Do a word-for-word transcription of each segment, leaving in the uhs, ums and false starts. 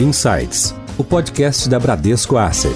Insights, o podcast da Bradesco Asset.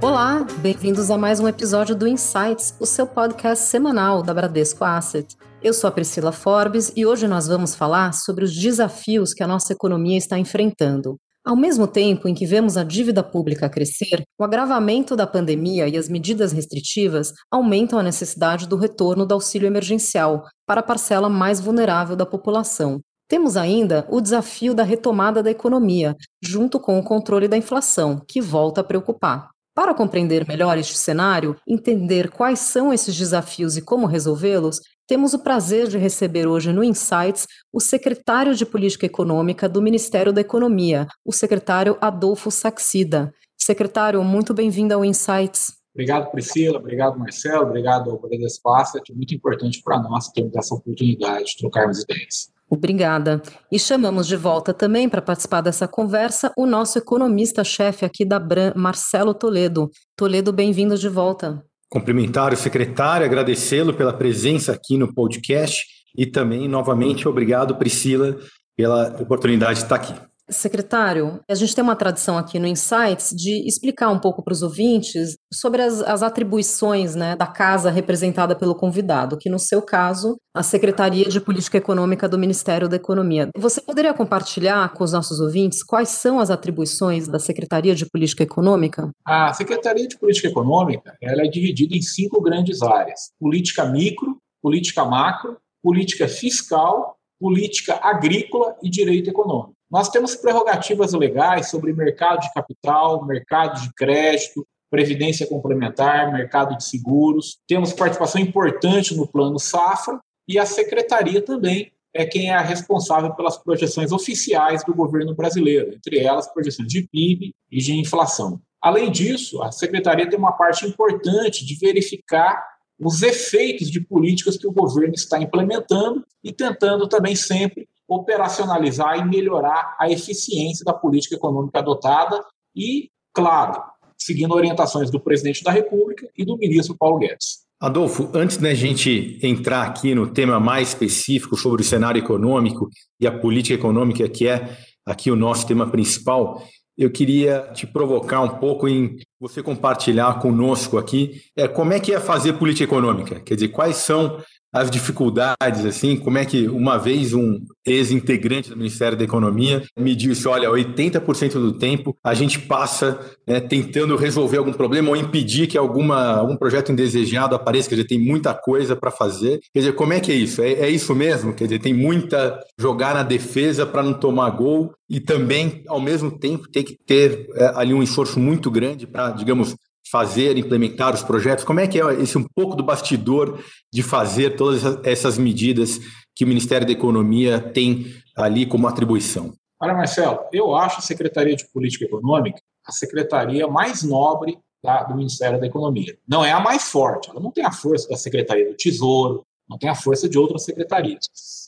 Olá, bem-vindos a mais um episódio do Insights, o seu podcast semanal da Bradesco Asset. Eu sou a Priscila Forbes e hoje nós vamos falar sobre os desafios que a nossa economia está enfrentando. Ao mesmo tempo em que vemos a dívida pública crescer, o agravamento da pandemia e as medidas restritivas aumentam a necessidade do retorno do auxílio emergencial para a parcela mais vulnerável da população. Temos ainda o desafio da retomada da economia, junto com o controle da inflação, que volta a preocupar. Para compreender melhor este cenário, entender quais são esses desafios e como resolvê-los, temos o prazer de receber hoje no Insights o secretário de Política Econômica do Ministério da Economia, o secretário Adolfo Sachsida. Secretário, muito bem-vindo ao Insights. Obrigado, Priscila. Obrigado, Marcelo. Obrigado ao Bradesco Asset. Muito importante para nós termos essa oportunidade de trocarmos ideias. Obrigada. E chamamos de volta também para participar dessa conversa o nosso economista-chefe aqui da BRAM, Marcelo Toledo. Toledo, bem-vindo de volta. Cumprimentar o secretário, agradecê-lo pela presença aqui no podcast e também, novamente, obrigado, Priscila, pela oportunidade de estar aqui. Secretário, a gente tem uma tradição aqui no Insights de explicar um pouco para os ouvintes sobre as, as atribuições, né, da casa representada pelo convidado, que no seu caso, a Secretaria de Política Econômica do Ministério da Economia. Você poderia compartilhar com os nossos ouvintes quais são as atribuições da Secretaria de Política Econômica? A Secretaria de Política Econômica ela é dividida em cinco grandes áreas: política micro, política macro, política fiscal, política agrícola e direito econômico. Nós temos prerrogativas legais sobre mercado de capital, mercado de crédito, previdência complementar, mercado de seguros. Temos participação importante no plano safra e a secretaria também é quem é a responsável pelas projeções oficiais do governo brasileiro, entre elas projeções de P I B e de inflação. Além disso, a secretaria tem uma parte importante de verificar os efeitos de políticas que o governo está implementando e tentando também sempre operacionalizar e melhorar a eficiência da política econômica adotada e, claro, seguindo orientações do presidente da República e do ministro Paulo Guedes. Adolfo, antes da gente entrar aqui no tema mais específico sobre o cenário econômico e a política econômica, que é aqui o nosso tema principal, eu queria te provocar um pouco em você compartilhar conosco aqui é, como é que é fazer política econômica, quer dizer, quais são as dificuldades, assim, como é que uma vez um ex-integrante do Ministério da Economia me disse, olha, oitenta por cento do tempo a gente passa, né, tentando resolver algum problema ou impedir que alguma, algum projeto indesejado apareça, quer dizer, tem muita coisa para fazer. Quer dizer, como é que é isso? É, é isso mesmo? Quer dizer, tem muita jogar na defesa para não tomar gol e também, ao mesmo tempo, tem que ter é, ali um esforço muito grande para, digamos, fazer, implementar os projetos? Como é que é esse um pouco do bastidor de fazer todas essas medidas que o Ministério da Economia tem ali como atribuição? Olha, Marcelo, eu acho a Secretaria de Política Econômica a secretaria mais nobre da, do Ministério da Economia. Não é a mais forte, ela não tem a força da Secretaria do Tesouro, não tem a força de outras secretarias,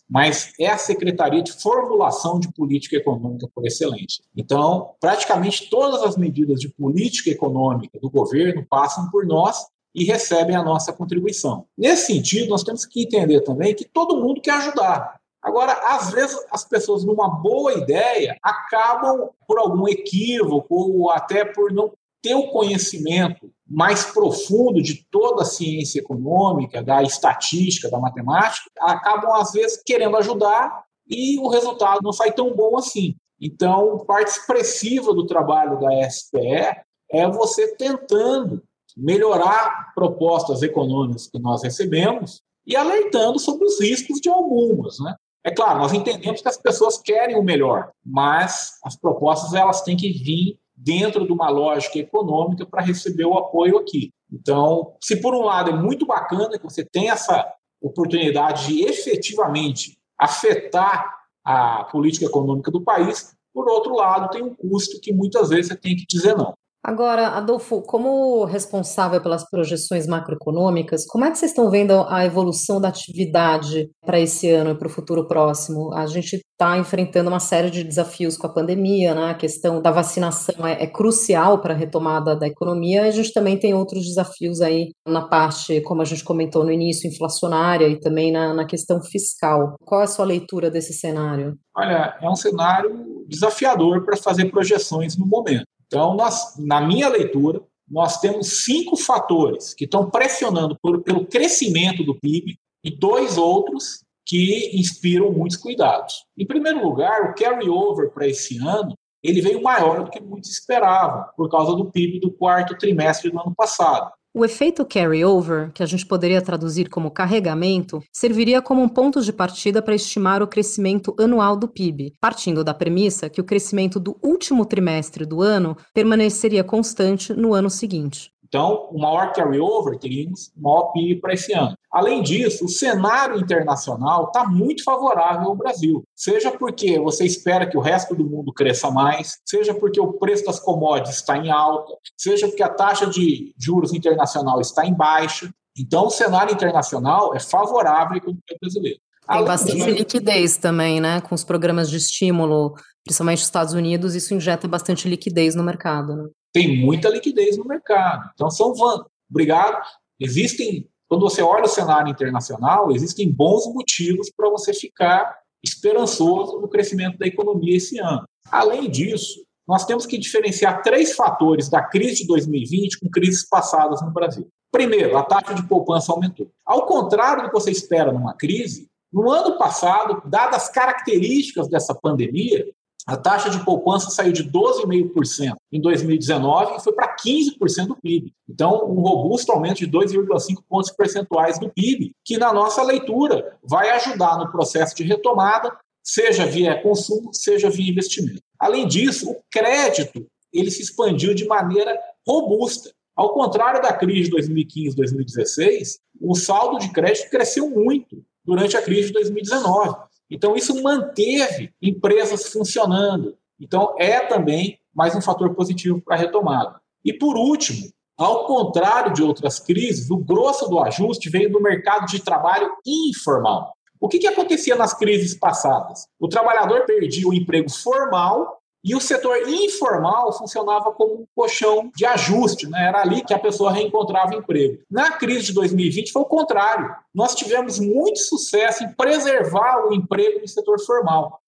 mas é a secretaria de formulação de política econômica por excelência. Então, praticamente todas as medidas de política econômica do governo passam por nós e recebem a nossa contribuição. Nesse sentido, nós temos que entender também que todo mundo quer ajudar. Agora, às vezes, as pessoas, numa boa ideia, acabam por algum equívoco ou até por não ter o conhecimento mais profundo de toda a ciência econômica, da estatística, da matemática, acabam, às vezes, querendo ajudar e o resultado não sai tão bom assim. Então, parte expressiva do trabalho da S P E é você tentando melhorar propostas econômicas que nós recebemos e alertando sobre os riscos de algumas, né? É claro, nós entendemos que as pessoas querem o melhor, mas as propostas elas têm que vir dentro de uma lógica econômica para receber o apoio aqui. Então, se por um lado é muito bacana que você tem essa oportunidade de efetivamente afetar a política econômica do país, por outro lado tem um custo que muitas vezes você tem que dizer não. Agora, Adolfo, como responsável pelas projeções macroeconômicas, como é que vocês estão vendo a evolução da atividade para esse ano e para o futuro próximo? A gente está enfrentando uma série de desafios com a pandemia, né? A questão da vacinação é, é crucial para a retomada da economia, e a gente também tem outros desafios aí na parte, como a gente comentou no início, inflacionária, e também na, na questão fiscal. Qual é a sua leitura desse cenário? Olha, é um cenário desafiador para fazer projeções no momento. Então, nós, na minha leitura, nós temos cinco fatores que estão pressionando por, pelo crescimento do P I B e dois outros que inspiram muitos cuidados. Em primeiro lugar, o carry-over para esse ano, ele veio maior do que muitos esperavam, por causa do P I B do quarto trimestre do ano passado. O efeito carry-over, que a gente poderia traduzir como carregamento, serviria como um ponto de partida para estimar o crescimento anual do P I B, partindo da premissa que o crescimento do último trimestre do ano permaneceria constante no ano seguinte. Então, o maior carry-over teríamos o maior P I B para esse ano. Além disso, o cenário internacional está muito favorável ao Brasil, seja porque você espera que o resto do mundo cresça mais, seja porque o preço das commodities está em alta, seja porque a taxa de juros internacional está em baixa. Então, o cenário internacional é favorável à economia brasileira. Tem bastante liquidez também, né? Com os programas de estímulo, principalmente nos Estados Unidos, isso injeta bastante liquidez no mercado, né? Tem muita liquidez no mercado. Então, são vantagens. Obrigado. Existem, quando você olha o cenário internacional, existem bons motivos para você ficar esperançoso no crescimento da economia esse ano. Além disso, nós temos que diferenciar três fatores da crise de dois mil e vinte com crises passadas no Brasil. Primeiro, a taxa de poupança aumentou. Ao contrário do que você espera numa crise, no ano passado, dadas as características dessa pandemia, a taxa de poupança saiu de doze vírgula cinco por cento em dois mil e dezenove e foi para quinze por cento do P I B. Então, um robusto aumento de dois vírgula cinco pontos percentuais do P I B, que na nossa leitura vai ajudar no processo de retomada, seja via consumo, seja via investimento. Além disso, o crédito ele se expandiu de maneira robusta. Ao contrário da crise de dois mil e quinze, dois mil e dezesseis, o saldo de crédito cresceu muito durante a crise de dois mil e dezenove. Então, isso manteve empresas funcionando. Então, é também mais um fator positivo para a retomada. E, por último, ao contrário de outras crises, o grosso do ajuste veio do mercado de trabalho informal. O que que acontecia nas crises passadas? O trabalhador perdia o emprego formal e o setor informal funcionava como um colchão de ajuste, né? Era ali que a pessoa reencontrava emprego. Na crise de dois mil e vinte foi o contrário. Nós tivemos muito sucesso em preservar o emprego no setor formal.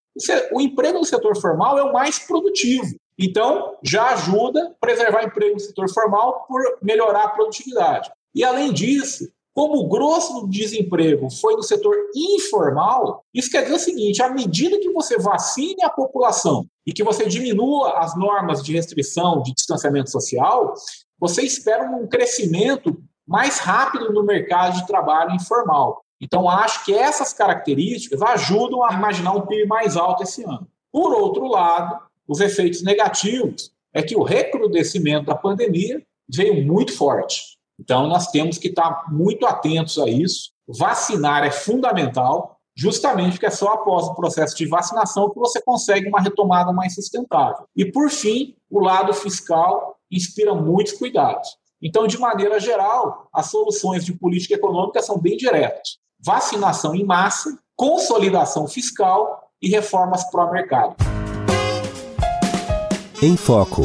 O emprego no setor formal é o mais produtivo. Então, já ajuda a preservar o emprego no setor formal por melhorar a produtividade. E, além disso, como o grosso do desemprego foi no setor informal, isso quer dizer o seguinte: à medida que você vacine a população e que você diminua as normas de restrição de distanciamento social, você espera um crescimento mais rápido no mercado de trabalho informal. Então, acho que essas características ajudam a imaginar um P I B mais alto esse ano. Por outro lado, os efeitos negativos é que o recrudescimento da pandemia veio muito forte. Então, nós temos que estar muito atentos a isso. Vacinar é fundamental, justamente porque é só após o processo de vacinação que você consegue uma retomada mais sustentável. E, por fim, o lado fiscal inspira muitos cuidados. Então, de maneira geral, as soluções de política econômica são bem diretas: vacinação em massa, consolidação fiscal e reformas pró-mercado. Em Foco.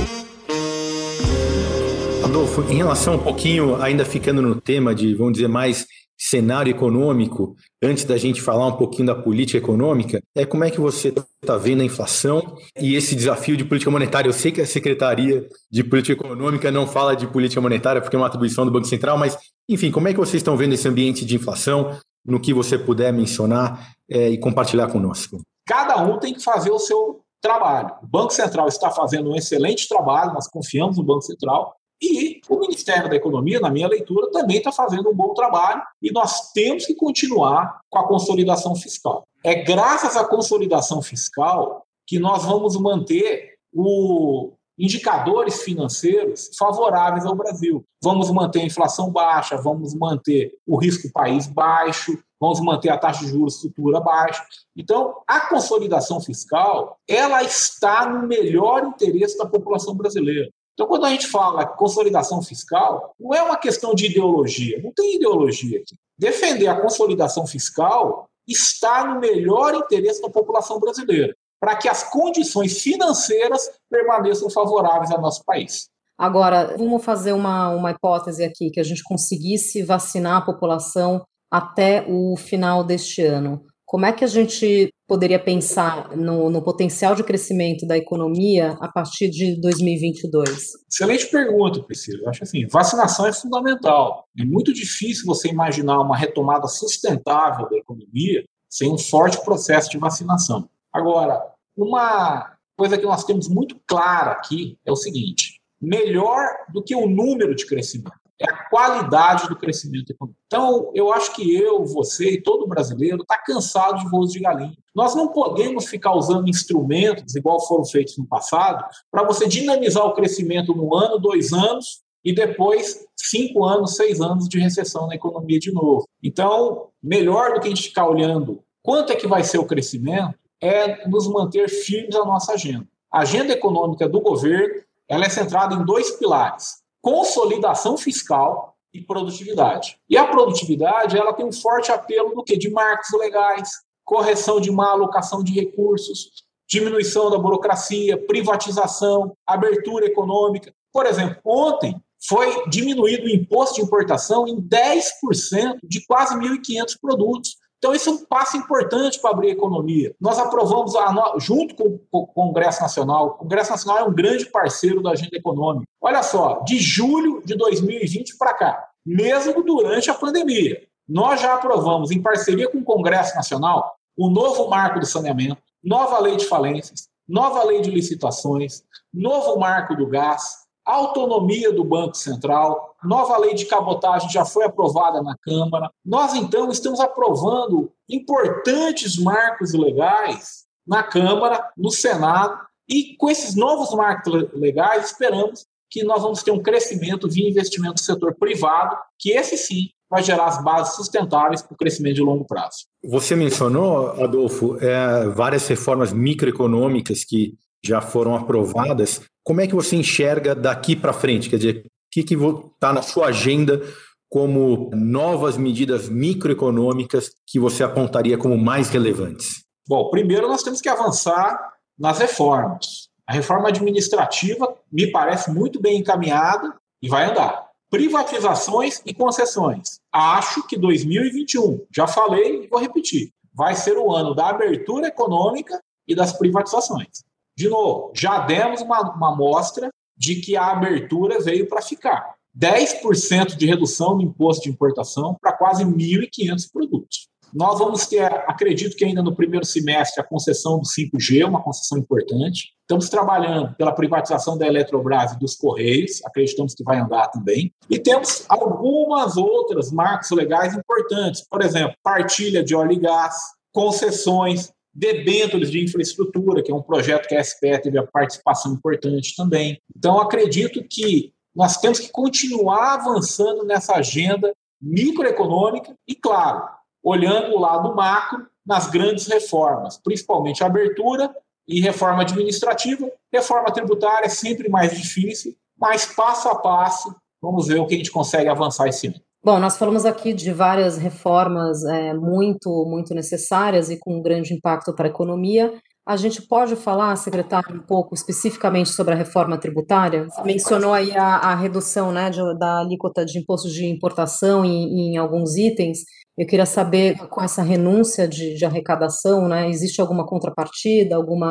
Adolfo, em relação um pouquinho, ainda ficando no tema de, vamos dizer, mais cenário econômico, antes da gente falar um pouquinho da política econômica, é como é que você está vendo a inflação e esse desafio de política monetária. Eu sei que a Secretaria de Política Econômica não fala de política monetária porque é uma atribuição do Banco Central, mas, enfim, como é que vocês estão vendo esse ambiente de inflação, no que você puder mencionar é, e compartilhar conosco? Cada um tem que fazer o seu trabalho. O Banco Central está fazendo um excelente trabalho, nós confiamos no Banco Central. E o Ministério da Economia, na minha leitura, também está fazendo um bom trabalho e nós temos que continuar com a consolidação fiscal. É graças à consolidação fiscal que nós vamos manter os indicadores financeiros favoráveis ao Brasil. Vamos manter a inflação baixa, vamos manter o risco país baixo, vamos manter a taxa de juros futura baixa. Então, a consolidação fiscal ela está no melhor interesse da população brasileira. Então, quando a gente fala consolidação fiscal, não é uma questão de ideologia, não tem ideologia aqui. Defender a consolidação fiscal está no melhor interesse da população brasileira, para que as condições financeiras permaneçam favoráveis ao nosso país. Agora, vamos fazer uma, uma hipótese aqui, que a gente conseguisse vacinar a população até o final deste ano. Como é que a gente poderia pensar no, no potencial de crescimento da economia a partir de dois mil e vinte e dois? Excelente pergunta, Priscila. Eu acho assim, vacinação é fundamental. É muito difícil você imaginar uma retomada sustentável da economia sem um forte processo de vacinação. Agora, uma coisa que nós temos muito clara aqui é o seguinte: melhor do que o número de crescimento é a qualidade do crescimento econômico. Então, eu acho que eu, você e todo brasileiro está cansado de voos de galinha. Nós não podemos ficar usando instrumentos, igual foram feitos no passado, para você dinamizar o crescimento num ano, dois anos, e depois cinco anos, seis anos de recessão na economia de novo. Então, melhor do que a gente ficar olhando quanto é que vai ser o crescimento, é nos manter firmes à nossa agenda. A agenda econômica do governo, ela é centrada em dois pilares: consolidação fiscal e produtividade. E a produtividade, ela tem um forte apelo do quê? De marcos legais, correção de má alocação de recursos, diminuição da burocracia, privatização, abertura econômica. Por exemplo, ontem foi diminuído o imposto de importação em dez por cento de quase mil e quinhentos produtos. Então, isso é um passo importante para abrir a economia. Nós aprovamos, a, junto com o Congresso Nacional, o Congresso Nacional é um grande parceiro da agenda econômica. Olha só, de julho de dois mil e vinte para cá, mesmo durante a pandemia, nós já aprovamos, em parceria com o Congresso Nacional, o novo marco do saneamento, nova lei de falências, nova lei de licitações, novo marco do gás, autonomia do Banco Central, nova lei de cabotagem já foi aprovada na Câmara. Nós, então, estamos aprovando importantes marcos legais na Câmara, no Senado, e com esses novos marcos legais, esperamos que nós vamos ter um crescimento via investimento do setor privado, que esse sim vai gerar as bases sustentáveis para o crescimento de longo prazo. Você mencionou, Adolfo, é, várias reformas microeconômicas que já foram aprovadas. Como é que você enxerga daqui para frente? Quer dizer, o que que está na sua agenda como novas medidas microeconômicas que você apontaria como mais relevantes? Bom, primeiro nós temos que avançar nas reformas. A reforma administrativa me parece muito bem encaminhada e vai andar. Privatizações e concessões. Acho que dois mil e vinte e um, já falei e vou repetir, vai ser o ano da abertura econômica e das privatizações. De novo, já demos uma, uma amostra de que a abertura veio para ficar. dez por cento de redução do imposto de importação para quase mil e quinhentos produtos. Nós vamos ter, acredito que ainda no primeiro semestre, a concessão do cinco G, uma concessão importante. Estamos trabalhando pela privatização da Eletrobras e dos Correios, acreditamos que vai andar também. E temos algumas outras marcos legais importantes, por exemplo, partilha de óleo e gás, concessões, debêntures de infraestrutura, que é um projeto que a S P E teve a participação importante também. Então, acredito que nós temos que continuar avançando nessa agenda microeconômica e, claro, olhando o lado macro nas grandes reformas, principalmente a abertura e reforma administrativa. Reforma tributária é sempre mais difícil, mas passo a passo, vamos ver o que a gente consegue avançar esse ano. Bom, nós falamos aqui de várias reformas é, muito, muito necessárias e com um grande impacto para a economia. A gente pode falar, secretário, um pouco especificamente sobre a reforma tributária? Você mencionou aí a, a redução, né, de, da alíquota de imposto de importação em, em alguns itens. Eu queria saber, com essa renúncia de, de arrecadação, né, existe alguma contrapartida, algum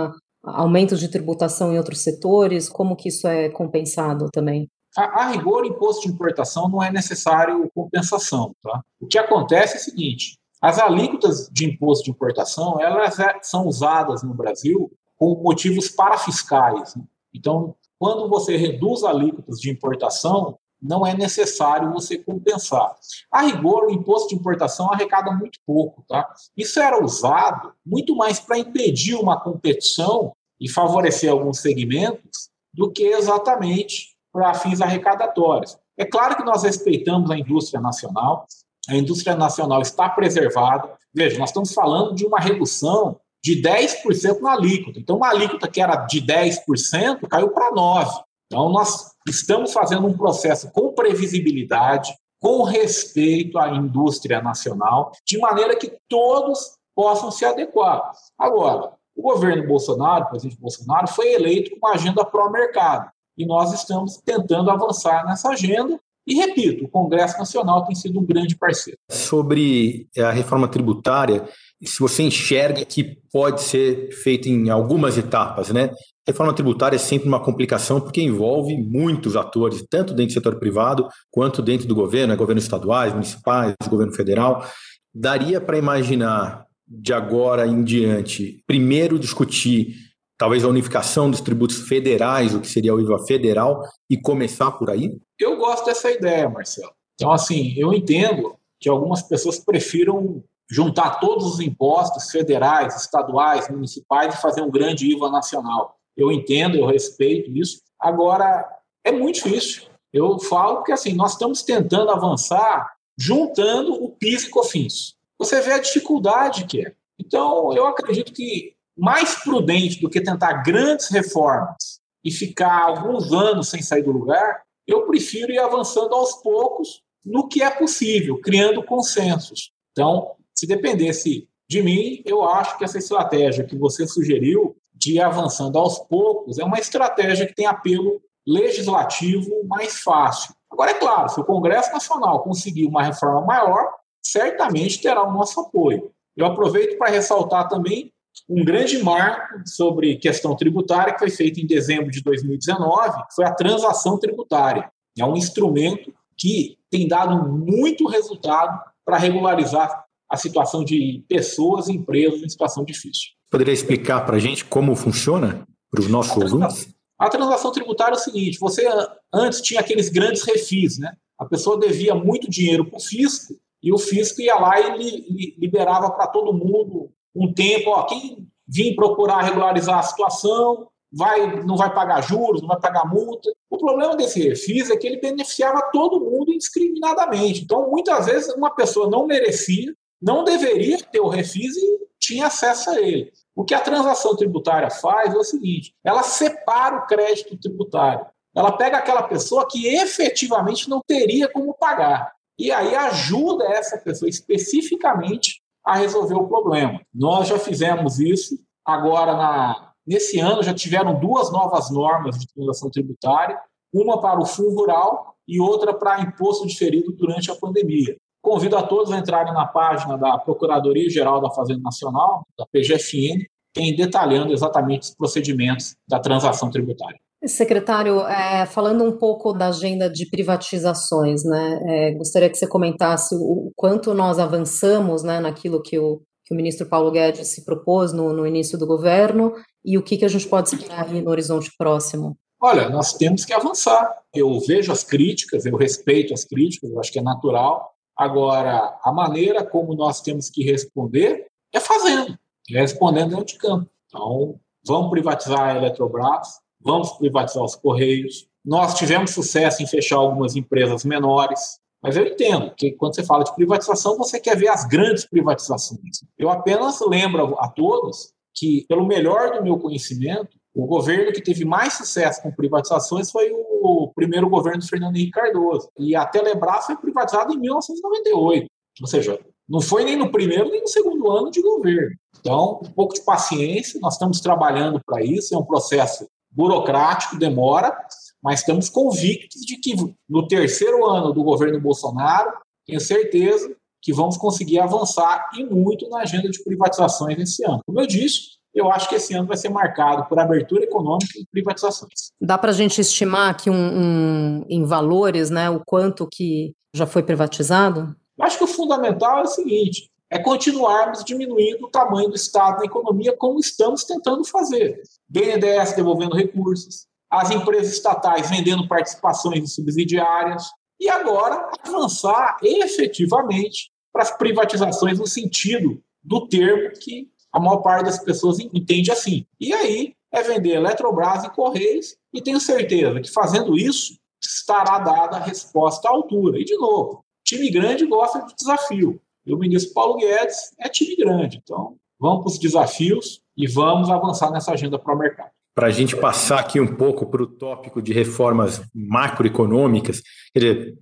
aumento de tributação em outros setores? Como que isso é compensado também? A, a rigor, imposto de importação não é necessário compensação. Tá? O que acontece é o seguinte: as alíquotas de imposto de importação, elas é, são usadas no Brasil por motivos parafiscais. Né? Então, quando você reduz alíquotas de importação, não é necessário você compensar. A rigor, o imposto de importação arrecada muito pouco. Tá? Isso era usado muito mais para impedir uma competição e favorecer alguns segmentos do que exatamente para fins arrecadatórios. É claro que nós respeitamos a indústria nacional, a indústria nacional está preservada. Veja, nós estamos falando de uma redução de dez por cento na alíquota. Então, uma alíquota que era de dez por cento caiu para nove por cento. Então, nós estamos fazendo um processo com previsibilidade, com respeito à indústria nacional, de maneira que todos possam se adequar. Agora, o governo Bolsonaro, o presidente Bolsonaro, foi eleito com uma agenda pró-mercado, e nós estamos tentando avançar nessa agenda. E, repito, o Congresso Nacional tem sido um grande parceiro. Sobre a reforma tributária, se você enxerga que pode ser feita em algumas etapas, né? A reforma tributária é sempre uma complicação porque envolve muitos atores, tanto dentro do setor privado quanto dentro do governo, né? Governos estaduais, municipais, governo federal. Daria para imaginar, de agora em diante, primeiro discutir talvez a unificação dos tributos federais, o que seria o I V A federal, e começar por aí? Eu gosto dessa ideia, Marcelo. Então, assim, eu entendo que algumas pessoas prefiram juntar todos os impostos federais, estaduais, municipais e fazer um grande I V A nacional. Eu entendo, eu respeito isso. Agora, é muito difícil. Eu falo que, assim, nós estamos tentando avançar juntando o P I S e COFINS. Você vê a dificuldade que é. Então, eu acredito que mais prudente do que tentar grandes reformas e ficar alguns anos sem sair do lugar, eu prefiro ir avançando aos poucos no que é possível, criando consensos. Então, se dependesse de mim, eu acho que essa estratégia que você sugeriu de ir avançando aos poucos é uma estratégia que tem apelo legislativo mais fácil. Agora, é claro, se o Congresso Nacional conseguir uma reforma maior, certamente terá o nosso apoio. Eu aproveito para ressaltar também um grande marco sobre questão tributária que foi feito em dezembro de dois mil e dezenove, que foi a transação tributária. É um instrumento que tem dado muito resultado para regularizar a situação de pessoas e empresas em situação difícil. Poderia explicar para a gente como funciona para os nossos ouvintes? A transação tributária é o seguinte: você antes tinha aqueles grandes refis, né? A pessoa devia muito dinheiro para o fisco e o fisco ia lá e li, li, liberava para todo mundo um tempo, ó, quem vir procurar regularizar a situação vai, não vai pagar juros, não vai pagar multa. O problema desse refis é que ele beneficiava todo mundo indiscriminadamente. Então, muitas vezes, uma pessoa não merecia, não deveria ter o refis e tinha acesso a ele. O que a transação tributária faz é o seguinte: ela separa o crédito tributário. Ela pega aquela pessoa que efetivamente não teria como pagar e aí ajuda essa pessoa especificamente a resolver o problema. Nós já fizemos isso. Agora, na, nesse ano, já tiveram duas novas normas de transação tributária, uma para o fundo rural e outra para imposto diferido durante a pandemia. Convido a todos a entrarem na página da Procuradoria-Geral da Fazenda Nacional, da P G F N, tem detalhando exatamente os procedimentos da transação tributária. Secretário, é, falando um pouco da agenda de privatizações, né, é, gostaria que você comentasse o, o quanto nós avançamos, né, naquilo que o, que o ministro Paulo Guedes se propôs no, no início do governo e o que, que a gente pode esperar aí no horizonte próximo. Olha, nós temos que avançar. Eu vejo as críticas, eu respeito as críticas, eu acho que é natural. Agora, a maneira como nós temos que responder é fazendo, é respondendo dentro de campo. Então, vamos privatizar a Eletrobras, vamos privatizar os Correios. Nós tivemos sucesso em fechar algumas empresas menores, mas eu entendo que quando você fala de privatização, você quer ver as grandes privatizações. Eu apenas lembro a todos que, pelo melhor do meu conhecimento, o governo que teve mais sucesso com privatizações foi o primeiro governo do Fernando Henrique Cardoso. E a Telebrás foi privatizada em mil novecentos e noventa e oito. Ou seja, não foi nem no primeiro nem no segundo ano de governo. Então, um pouco de paciência, nós estamos trabalhando para isso, é um processo burocrático, demora, mas estamos convictos de que no terceiro ano do governo Bolsonaro, tenho certeza que vamos conseguir avançar e muito na agenda de privatizações esse ano. Como eu disse, eu acho que esse ano vai ser marcado por abertura econômica e privatizações. Dá para a gente estimar aqui um, um, em valores, né, o quanto que já foi privatizado? Acho que o fundamental é o seguinte: é continuarmos diminuindo o tamanho do Estado na economia, como estamos tentando fazer. B N D E S devolvendo recursos, as empresas estatais vendendo participações subsidiárias e agora avançar efetivamente para as privatizações no sentido do termo que a maior parte das pessoas entende assim. E aí é vender Eletrobras e Correios, e tenho certeza que fazendo isso estará dada a resposta à altura. E, de novo, time grande gosta de desafio. E o ministro Paulo Guedes é time grande. Então, vamos para os desafios e vamos avançar nessa agenda pró-mercado. para a gente passar aqui um pouco para o tópico de reformas macroeconômicas. Quer dizer,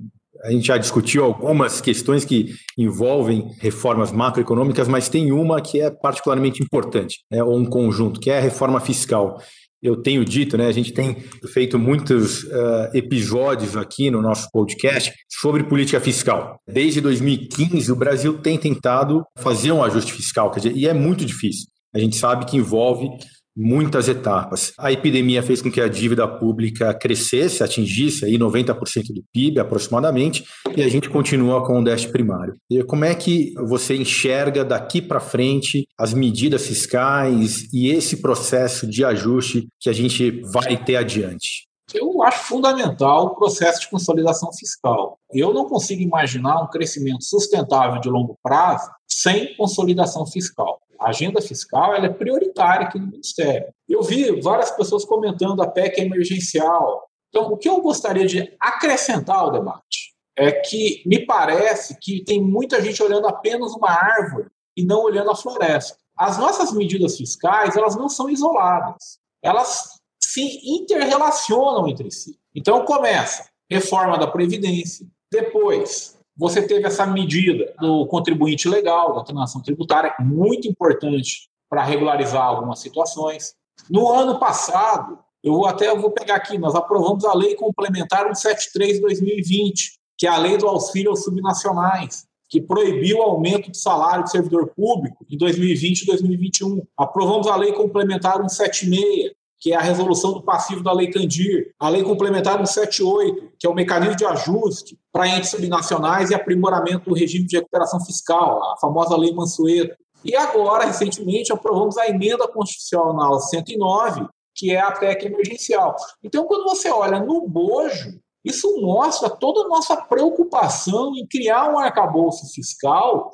a gente já discutiu algumas questões que envolvem reformas macroeconômicas, mas tem uma que é particularmente importante, né, ou um conjunto, que é a reforma fiscal. Eu tenho dito, né, a gente tem feito muitos uh, episódios aqui no nosso podcast sobre política fiscal. Desde dois mil e quinze, o Brasil tem tentado fazer um ajuste fiscal, quer dizer, e é muito difícil. A gente sabe que envolve muitas etapas. A epidemia fez com que a dívida pública crescesse, atingisse aí noventa por cento do P I B aproximadamente, e a gente continua com o déficit primário. E como é que você enxerga daqui para frente as medidas fiscais e esse processo de ajuste que a gente vai ter adiante? Eu acho fundamental o processo de consolidação fiscal. Eu não consigo imaginar um crescimento sustentável de longo prazo sem consolidação fiscal. A agenda fiscal ela é prioritária aqui no Ministério. Eu vi várias pessoas comentando a P E C emergencial. Então, o que eu gostaria de acrescentar ao debate é que me parece que tem muita gente olhando apenas uma árvore e não olhando a floresta. As nossas medidas fiscais elas não são isoladas, elas se interrelacionam entre si. Então, começa reforma da Previdência, depois você teve essa medida do contribuinte legal, da transação tributária, muito importante para regularizar algumas situações. No ano passado, eu vou até eu vou pegar aqui, nós aprovamos a Lei Complementar cento e setenta e três de dois mil e vinte, que é a Lei do Auxílio aos Subnacionais, que proibiu o aumento do salário do servidor público em dois mil e vinte e dois mil e vinte e um. Aprovamos a Lei Complementar cento e setenta e seis, que é a resolução do passivo da Lei Kandir, a Lei Complementar cento e setenta e oito, que é o mecanismo de ajuste para entes subnacionais e aprimoramento do regime de recuperação fiscal, a famosa Lei Mansueto. E agora, recentemente, aprovamos a Emenda Constitucional cento e nove, que é a P E C emergencial. Então, quando você olha no bojo, isso mostra toda a nossa preocupação em criar um arcabouço fiscal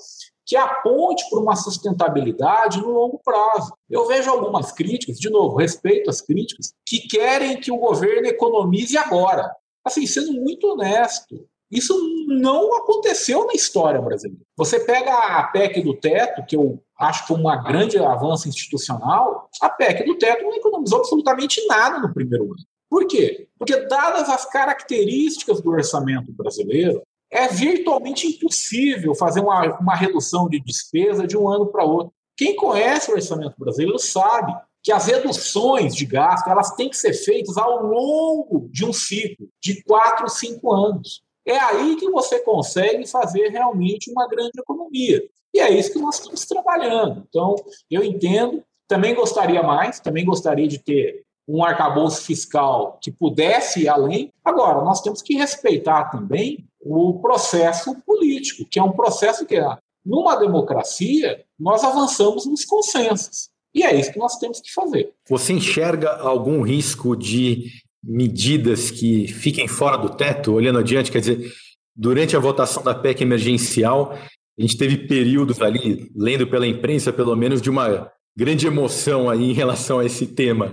que aponte para uma sustentabilidade no longo prazo. Eu vejo algumas críticas, de novo, respeito às críticas, que querem que o governo economize agora. Assim, sendo muito honesto, isso não aconteceu na história brasileira. Você pega a P E C do teto, que eu acho que é uma grande avanço institucional, a P E C do teto não economizou absolutamente nada no primeiro ano. Por quê? Porque dadas as características do orçamento brasileiro, é virtualmente impossível fazer uma, uma redução de despesa de um ano para outro. Quem conhece o orçamento brasileiro sabe que as reduções de gasto elas têm que ser feitas ao longo de um ciclo de quatro, cinco anos. É aí que você consegue fazer realmente uma grande economia. E é isso que nós estamos trabalhando. Então, eu entendo, também gostaria mais, também gostaria de ter um arcabouço fiscal que pudesse ir além. Agora, nós temos que respeitar também o processo político, que é um processo que, numa democracia, nós avançamos nos consensos. E é isso que nós temos que fazer. Você enxerga algum risco de medidas que fiquem fora do teto, olhando adiante? Quer dizer, durante a votação da P E C emergencial, a gente teve períodos ali, lendo pela imprensa, pelo menos, de uma grande emoção aí em relação a esse tema.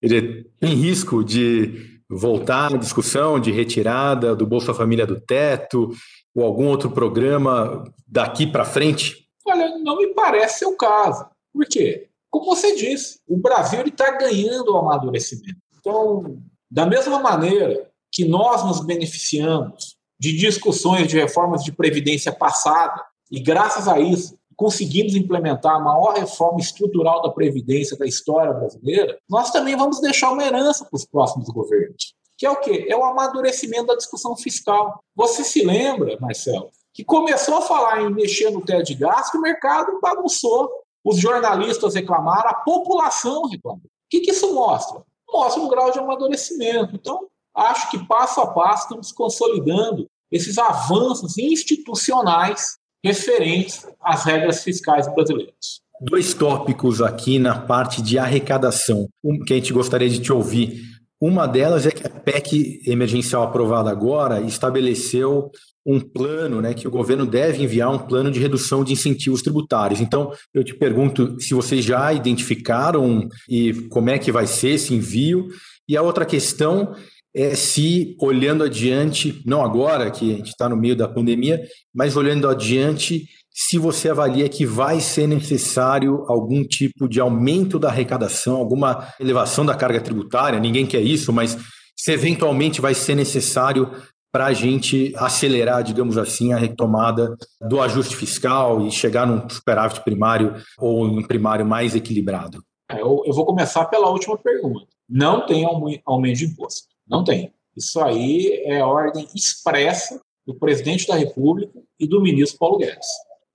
Quer dizer, tem risco de voltar à discussão de retirada do Bolsa Família do teto ou algum outro programa daqui para frente? Olha, não me parece ser o caso. Por quê? Como você disse, o Brasil está ganhando o amadurecimento. Então, da mesma maneira que nós nos beneficiamos de discussões de reformas de previdência passada e, graças a isso, conseguimos implementar a maior reforma estrutural da Previdência da história brasileira, nós também vamos deixar uma herança para os próximos governos, que é o quê? É o amadurecimento da discussão fiscal. Você se lembra, Marcelo, que começou a falar em mexer no teto de gasto, o mercado bagunçou, os jornalistas reclamaram, a população reclamou. O que, que isso mostra? Mostra um grau de amadurecimento. Então, acho que passo a passo estamos consolidando esses avanços institucionais referentes às regras fiscais brasileiras. Dois tópicos aqui na parte de arrecadação, um que a gente gostaria de te ouvir. Uma delas é que a P E C emergencial aprovada agora estabeleceu um plano, né, que o governo deve enviar um plano de redução de incentivos tributários. Então, eu te pergunto se vocês já identificaram e como é que vai ser esse envio. E a outra questão é se, olhando adiante, não agora que a gente está no meio da pandemia, mas olhando adiante, se você avalia que vai ser necessário algum tipo de aumento da arrecadação, alguma elevação da carga tributária, ninguém quer isso, mas se eventualmente vai ser necessário para a gente acelerar, digamos assim, a retomada do ajuste fiscal e chegar num superávit primário ou num primário mais equilibrado. Eu, eu vou começar pela última pergunta. Não tem aumento de imposto, não tem. Isso aí é ordem expressa do presidente da República e do ministro Paulo Guedes.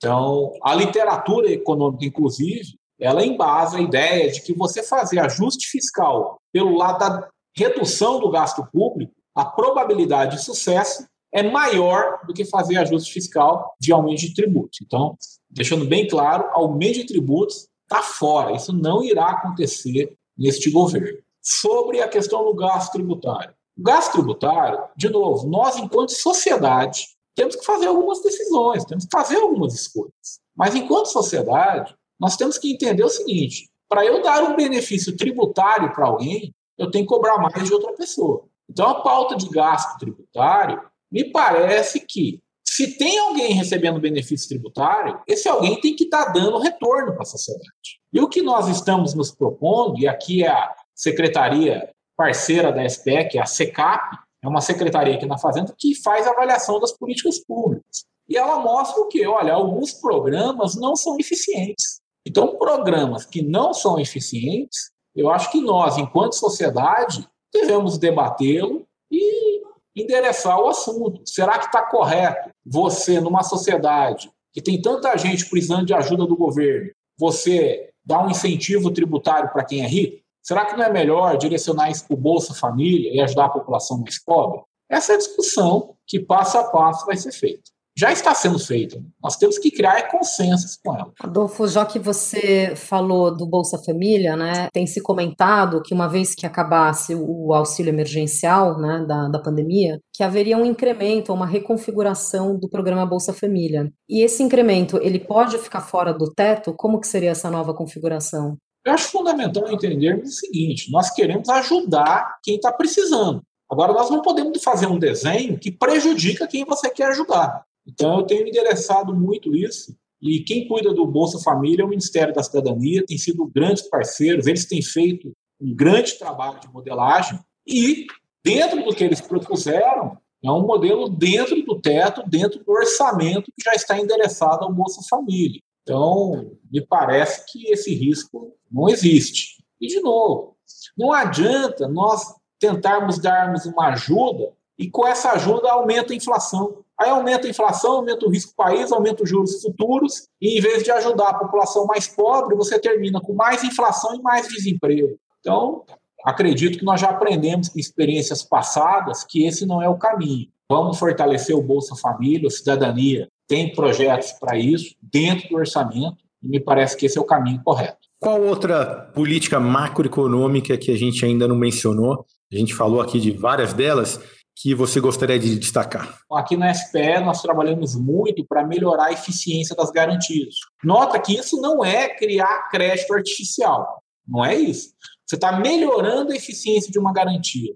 Então, a literatura econômica, inclusive, ela embasa a ideia de que você fazer ajuste fiscal pelo lado da redução do gasto público, a probabilidade de sucesso é maior do que fazer ajuste fiscal de aumento de tributos. Então, deixando bem claro, aumento de tributos está fora. Isso não irá acontecer neste governo. Sobre a questão do gasto tributário. O gasto tributário, de novo, nós, enquanto sociedade, temos que fazer algumas decisões, temos que fazer algumas escolhas. Mas, enquanto sociedade, nós temos que entender o seguinte, para eu dar um benefício tributário para alguém, eu tenho que cobrar mais de outra pessoa. Então, a pauta de gasto tributário, me parece que, se tem alguém recebendo benefício tributário, esse alguém tem que estar dando retorno para a sociedade. E o que nós estamos nos propondo, e aqui é a secretaria parceira da S P E C, a SECAP, é uma secretaria aqui na Fazenda que faz a avaliação das políticas públicas. E ela mostra o quê? Olha, alguns programas não são eficientes. Então, programas que não são eficientes, eu acho que nós, enquanto sociedade, devemos debatê-lo e endereçar o assunto. Será que está correto você, numa sociedade que tem tanta gente precisando de ajuda do governo, você dar um incentivo tributário para quem é rico? Será que não é melhor direcionar isso para o Bolsa Família e ajudar a população mais pobre? Essa é a discussão que passo a passo vai ser feita. Já está sendo feita. Nós temos que criar consensos com ela. Adolfo, já que você falou do Bolsa Família, né, tem se comentado que uma vez que acabasse o auxílio emergencial, né, da, da pandemia, que haveria um incremento, uma reconfiguração do programa Bolsa Família. E esse incremento, ele pode ficar fora do teto? Como que seria essa nova configuração? Eu acho fundamental entendermos o seguinte, nós queremos ajudar quem está precisando. Agora, nós não podemos fazer um desenho que prejudica quem você quer ajudar. Então, eu tenho endereçado muito isso. E quem cuida do Bolsa Família é o Ministério da Cidadania, tem sido grandes parceiros, eles têm feito um grande trabalho de modelagem e, dentro do que eles propuseram, é um modelo dentro do teto, dentro do orçamento que já está endereçado ao Bolsa Família. Então, me parece que esse risco não existe. E, de novo, não adianta nós tentarmos darmos uma ajuda e com essa ajuda aumenta a inflação. Aí aumenta a inflação, aumenta o risco do país, aumenta os juros futuros e, em vez de ajudar a população mais pobre, você termina com mais inflação e mais desemprego. Então, acredito que nós já aprendemos com experiências passadas que esse não é o caminho. Vamos fortalecer o Bolsa Família, a Cidadania. Tem projetos para isso dentro do orçamento e me parece que esse é o caminho correto. Qual outra política macroeconômica que a gente ainda não mencionou? A gente falou aqui de várias delas que você gostaria de destacar. Aqui na S P E nós trabalhamos muito para melhorar a eficiência das garantias. Nota que isso não é criar crédito artificial, não é isso. Você está melhorando a eficiência de uma garantia.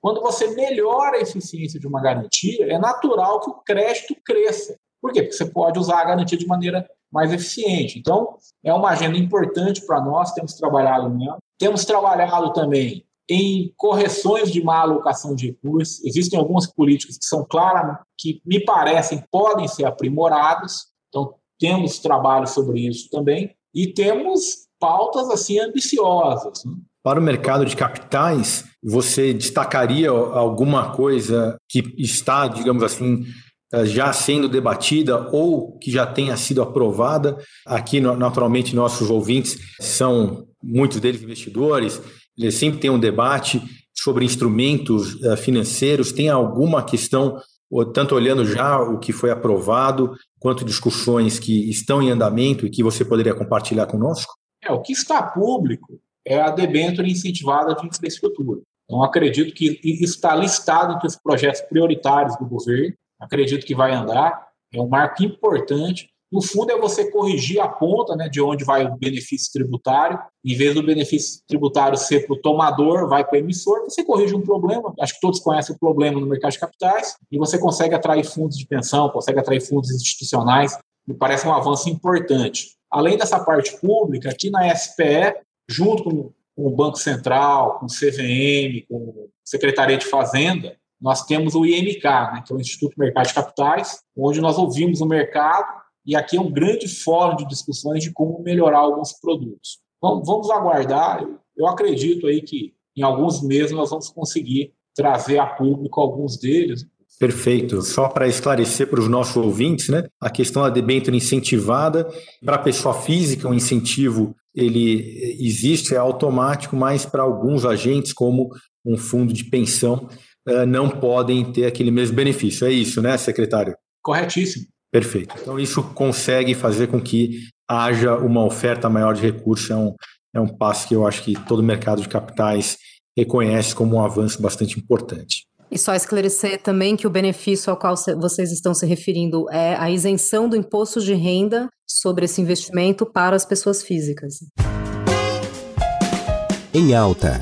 Quando você melhora a eficiência de uma garantia, é natural que o crédito cresça. Por quê? Porque você pode usar a garantia de maneira mais eficiente. Então, é uma agenda importante para nós, temos trabalhado nela. Temos trabalhado também em correções de má alocação de recursos. Existem algumas políticas que são claras, que me parecem podem ser aprimoradas. Então, temos trabalho sobre isso também. E temos pautas assim ambiciosas, né? Para o mercado de capitais, você destacaria alguma coisa que está, digamos assim, já sendo debatida ou que já tenha sido aprovada? Aqui, naturalmente, nossos ouvintes são, muitos deles, investidores, eles sempre têm um debate sobre instrumentos financeiros. Tem alguma questão, tanto olhando já o que foi aprovado, quanto discussões que estão em andamento e que você poderia compartilhar conosco? É, o que está público é a debênture incentivada de infraestrutura. Então, acredito que está listado entre os projetos prioritários do governo. Acredito que vai andar, é um marco importante. No fundo, é você corrigir a ponta, né, de onde vai o benefício tributário. Em vez do benefício tributário ser para o tomador, vai para o emissor, você corrige um problema. Acho que todos conhecem o problema no mercado de capitais e você consegue atrair fundos de pensão, consegue atrair fundos institucionais me parece um avanço importante. Além dessa parte pública, aqui na S P E, junto com o Banco Central, com o C V M, com a Secretaria de Fazenda, nós temos o I M K, né, que é o Instituto Mercado de Capitais, onde nós ouvimos o mercado, e aqui é um grande fórum de discussões de como melhorar alguns produtos. Vamos, vamos aguardar, eu acredito aí que em alguns meses nós vamos conseguir trazer a público alguns deles. Perfeito. Só para esclarecer para os nossos ouvintes, né, a questão da debênture incentivada, para a pessoa física, o incentivo ele existe, é automático, mas para alguns agentes, como um fundo de pensão, não podem ter aquele mesmo benefício. É isso, né, secretário? Corretíssimo. Perfeito. Então, isso consegue fazer com que haja uma oferta maior de recursos. É um, é um passo que eu acho que todo o mercado de capitais reconhece como um avanço bastante importante. E só esclarecer também que o benefício ao qual vocês estão se referindo é a isenção do imposto de renda sobre esse investimento para as pessoas físicas. Em alta.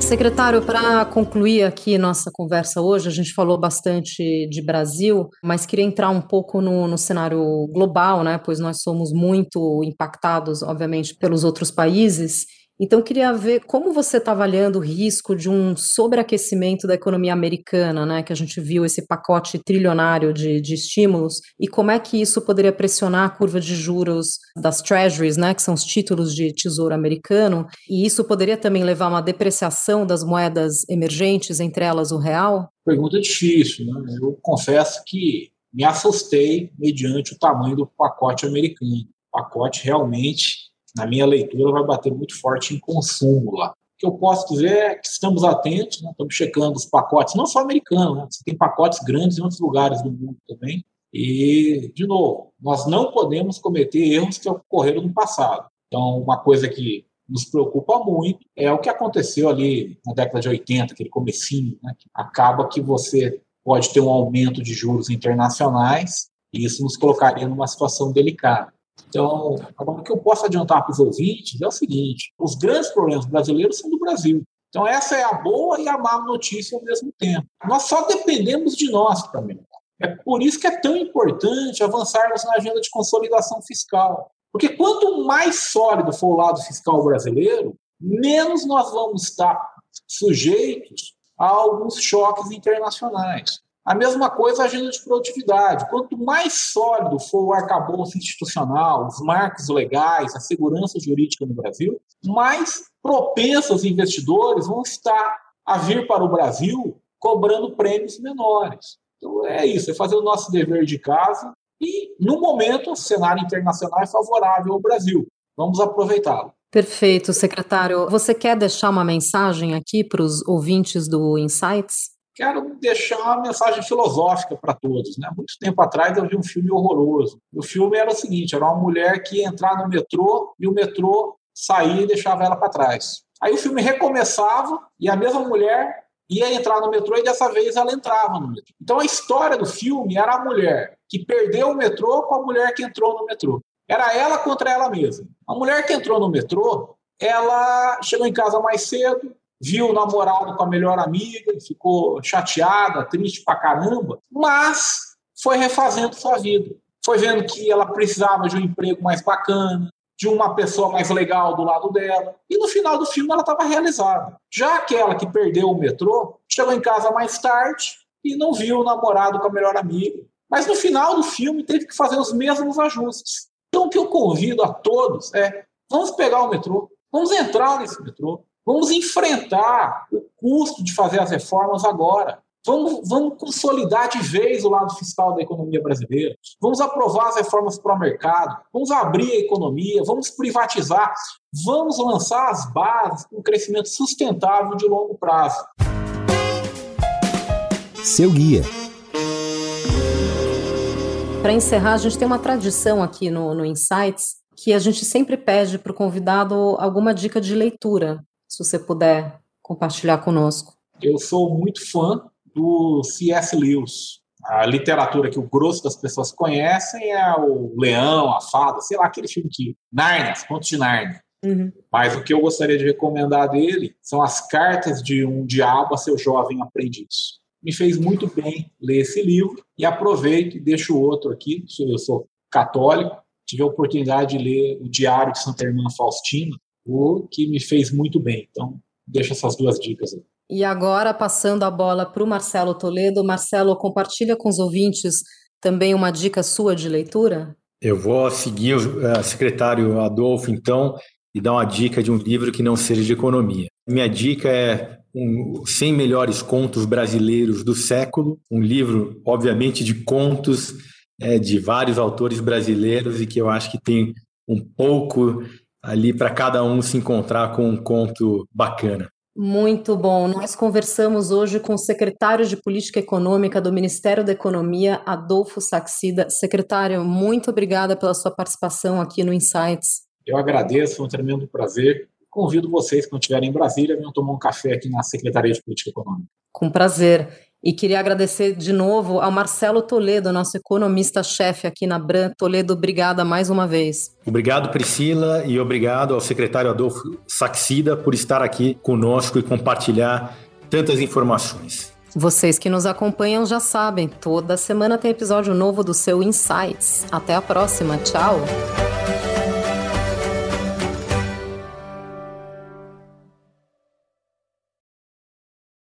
Secretário, para concluir aqui nossa conversa hoje, a gente falou bastante de Brasil, mas queria entrar um pouco no, no cenário global, né? Pois nós somos muito impactados, obviamente, pelos outros países. Então, queria ver como você está avaliando o risco de um sobreaquecimento da economia americana, né, que a gente viu esse pacote trilionário de, de estímulos, e como é que isso poderia pressionar a curva de juros das treasuries, né, que são os títulos de tesouro americano, e isso poderia também levar a uma depreciação das moedas emergentes, entre elas o real? Pergunta difícil, né? Eu confesso que me assustei mediante o tamanho do pacote americano. O pacote realmente, na minha leitura, vai bater muito forte em consumo lá. O que eu posso dizer é que estamos atentos, né? Estamos checando os pacotes, não só americanos, né? Você tem pacotes grandes em outros lugares do mundo também. E, de novo, nós não podemos cometer erros que ocorreram no passado. Então, uma coisa que nos preocupa muito é o que aconteceu ali na década de oitenta, aquele comecinho, né? Que acaba que você pode ter um aumento de juros internacionais e isso nos colocaria numa situação delicada. Então, agora o que eu posso adiantar para os ouvintes é o seguinte: os grandes problemas brasileiros são do Brasil. Então, essa é a boa e a má notícia ao mesmo tempo. Nós só dependemos de nós também. É por isso que é tão importante avançarmos na agenda de consolidação fiscal. Porque quanto mais sólido for o lado fiscal brasileiro, menos nós vamos estar sujeitos a alguns choques internacionais. A mesma coisa a agenda de produtividade. Quanto mais sólido for o arcabouço institucional, os marcos legais, a segurança jurídica no Brasil, mais propensos investidores vão estar a vir para o Brasil cobrando prêmios menores. Então é isso, é fazer o nosso dever de casa e, no momento, o cenário internacional é favorável ao Brasil. Vamos aproveitá-lo. Perfeito, secretário. Você quer deixar uma mensagem aqui para os ouvintes do Insights? Quero deixar uma mensagem filosófica para todos, né? Muito tempo atrás eu vi um filme horroroso. O filme era o seguinte: era uma mulher que ia entrar no metrô e o metrô saía e deixava ela para trás. Aí o filme recomeçava e a mesma mulher ia entrar no metrô e dessa vez ela entrava no metrô. Então a história do filme era a mulher que perdeu o metrô com a mulher que entrou no metrô. Era ela contra ela mesma. A mulher que entrou no metrô, ela chegou em casa mais cedo, viu o namorado com a melhor amiga, ficou chateada, triste pra caramba, mas foi refazendo sua vida. Foi vendo que ela precisava de um emprego mais bacana, de uma pessoa mais legal do lado dela, e no final do filme ela estava realizada. Já aquela que perdeu o metrô, chegou em casa mais tarde e não viu o namorado com a melhor amiga, mas no final do filme teve que fazer os mesmos ajustes. Então o que eu convido a todos é: vamos pegar o metrô, vamos entrar nesse metrô, vamos enfrentar o custo de fazer as reformas agora. Vamos, vamos consolidar de vez o lado fiscal da economia brasileira. Vamos aprovar as reformas para o mercado. Vamos abrir a economia. Vamos privatizar. Vamos lançar as bases para um crescimento sustentável de longo prazo. Seu guia. Para encerrar, a gente tem uma tradição aqui no, no Insights que a gente sempre pede para o convidado alguma dica de leitura. Se você puder compartilhar conosco. Eu sou muito fã do C S Lewis. A literatura que o grosso das pessoas conhecem é o Leão, a Fada, sei lá, aquele filme que... Nárnia, Contos de Nárnia. Uhum. Mas o que eu gostaria de recomendar dele são as cartas de um diabo a seu jovem aprendiz. me fez muito bem ler esse livro e aproveito e deixo outro aqui. Eu sou católico, tive a oportunidade de ler o Diário de Santa Irmã Faustina, o que me fez muito bem. Então, deixo essas duas dicas aí. E agora, passando a bola para o Marcelo Toledo. Marcelo, compartilha com os ouvintes também uma dica sua de leitura? Eu vou seguir o secretário Adolfo, então, e dar uma dica de um livro que não seja de economia. Minha dica é um, cem Melhores Contos Brasileiros do Século, um livro, obviamente, de contos é, de vários autores brasileiros e que eu acho que tem um pouco ali para cada um se encontrar com um conto bacana. Muito bom. Nós conversamos hoje com o secretário de Política Econômica do Ministério da Economia, Adolfo Sachsida. Secretário, muito obrigada pela sua participação aqui no Insights. Eu agradeço, foi um tremendo prazer. Convido vocês, quando estiverem em Brasília, venham tomar um café aqui na Secretaria de Política Econômica. Com prazer. E queria agradecer de novo ao Marcelo Toledo, nosso economista-chefe aqui na BRAM. Toledo, obrigada mais uma vez. Obrigado, Priscila, e obrigado ao secretário Adolfo Sachsida por estar aqui conosco e compartilhar tantas informações. Vocês que nos acompanham já sabem, toda semana tem episódio novo do seu Insights. Até a próxima, tchau!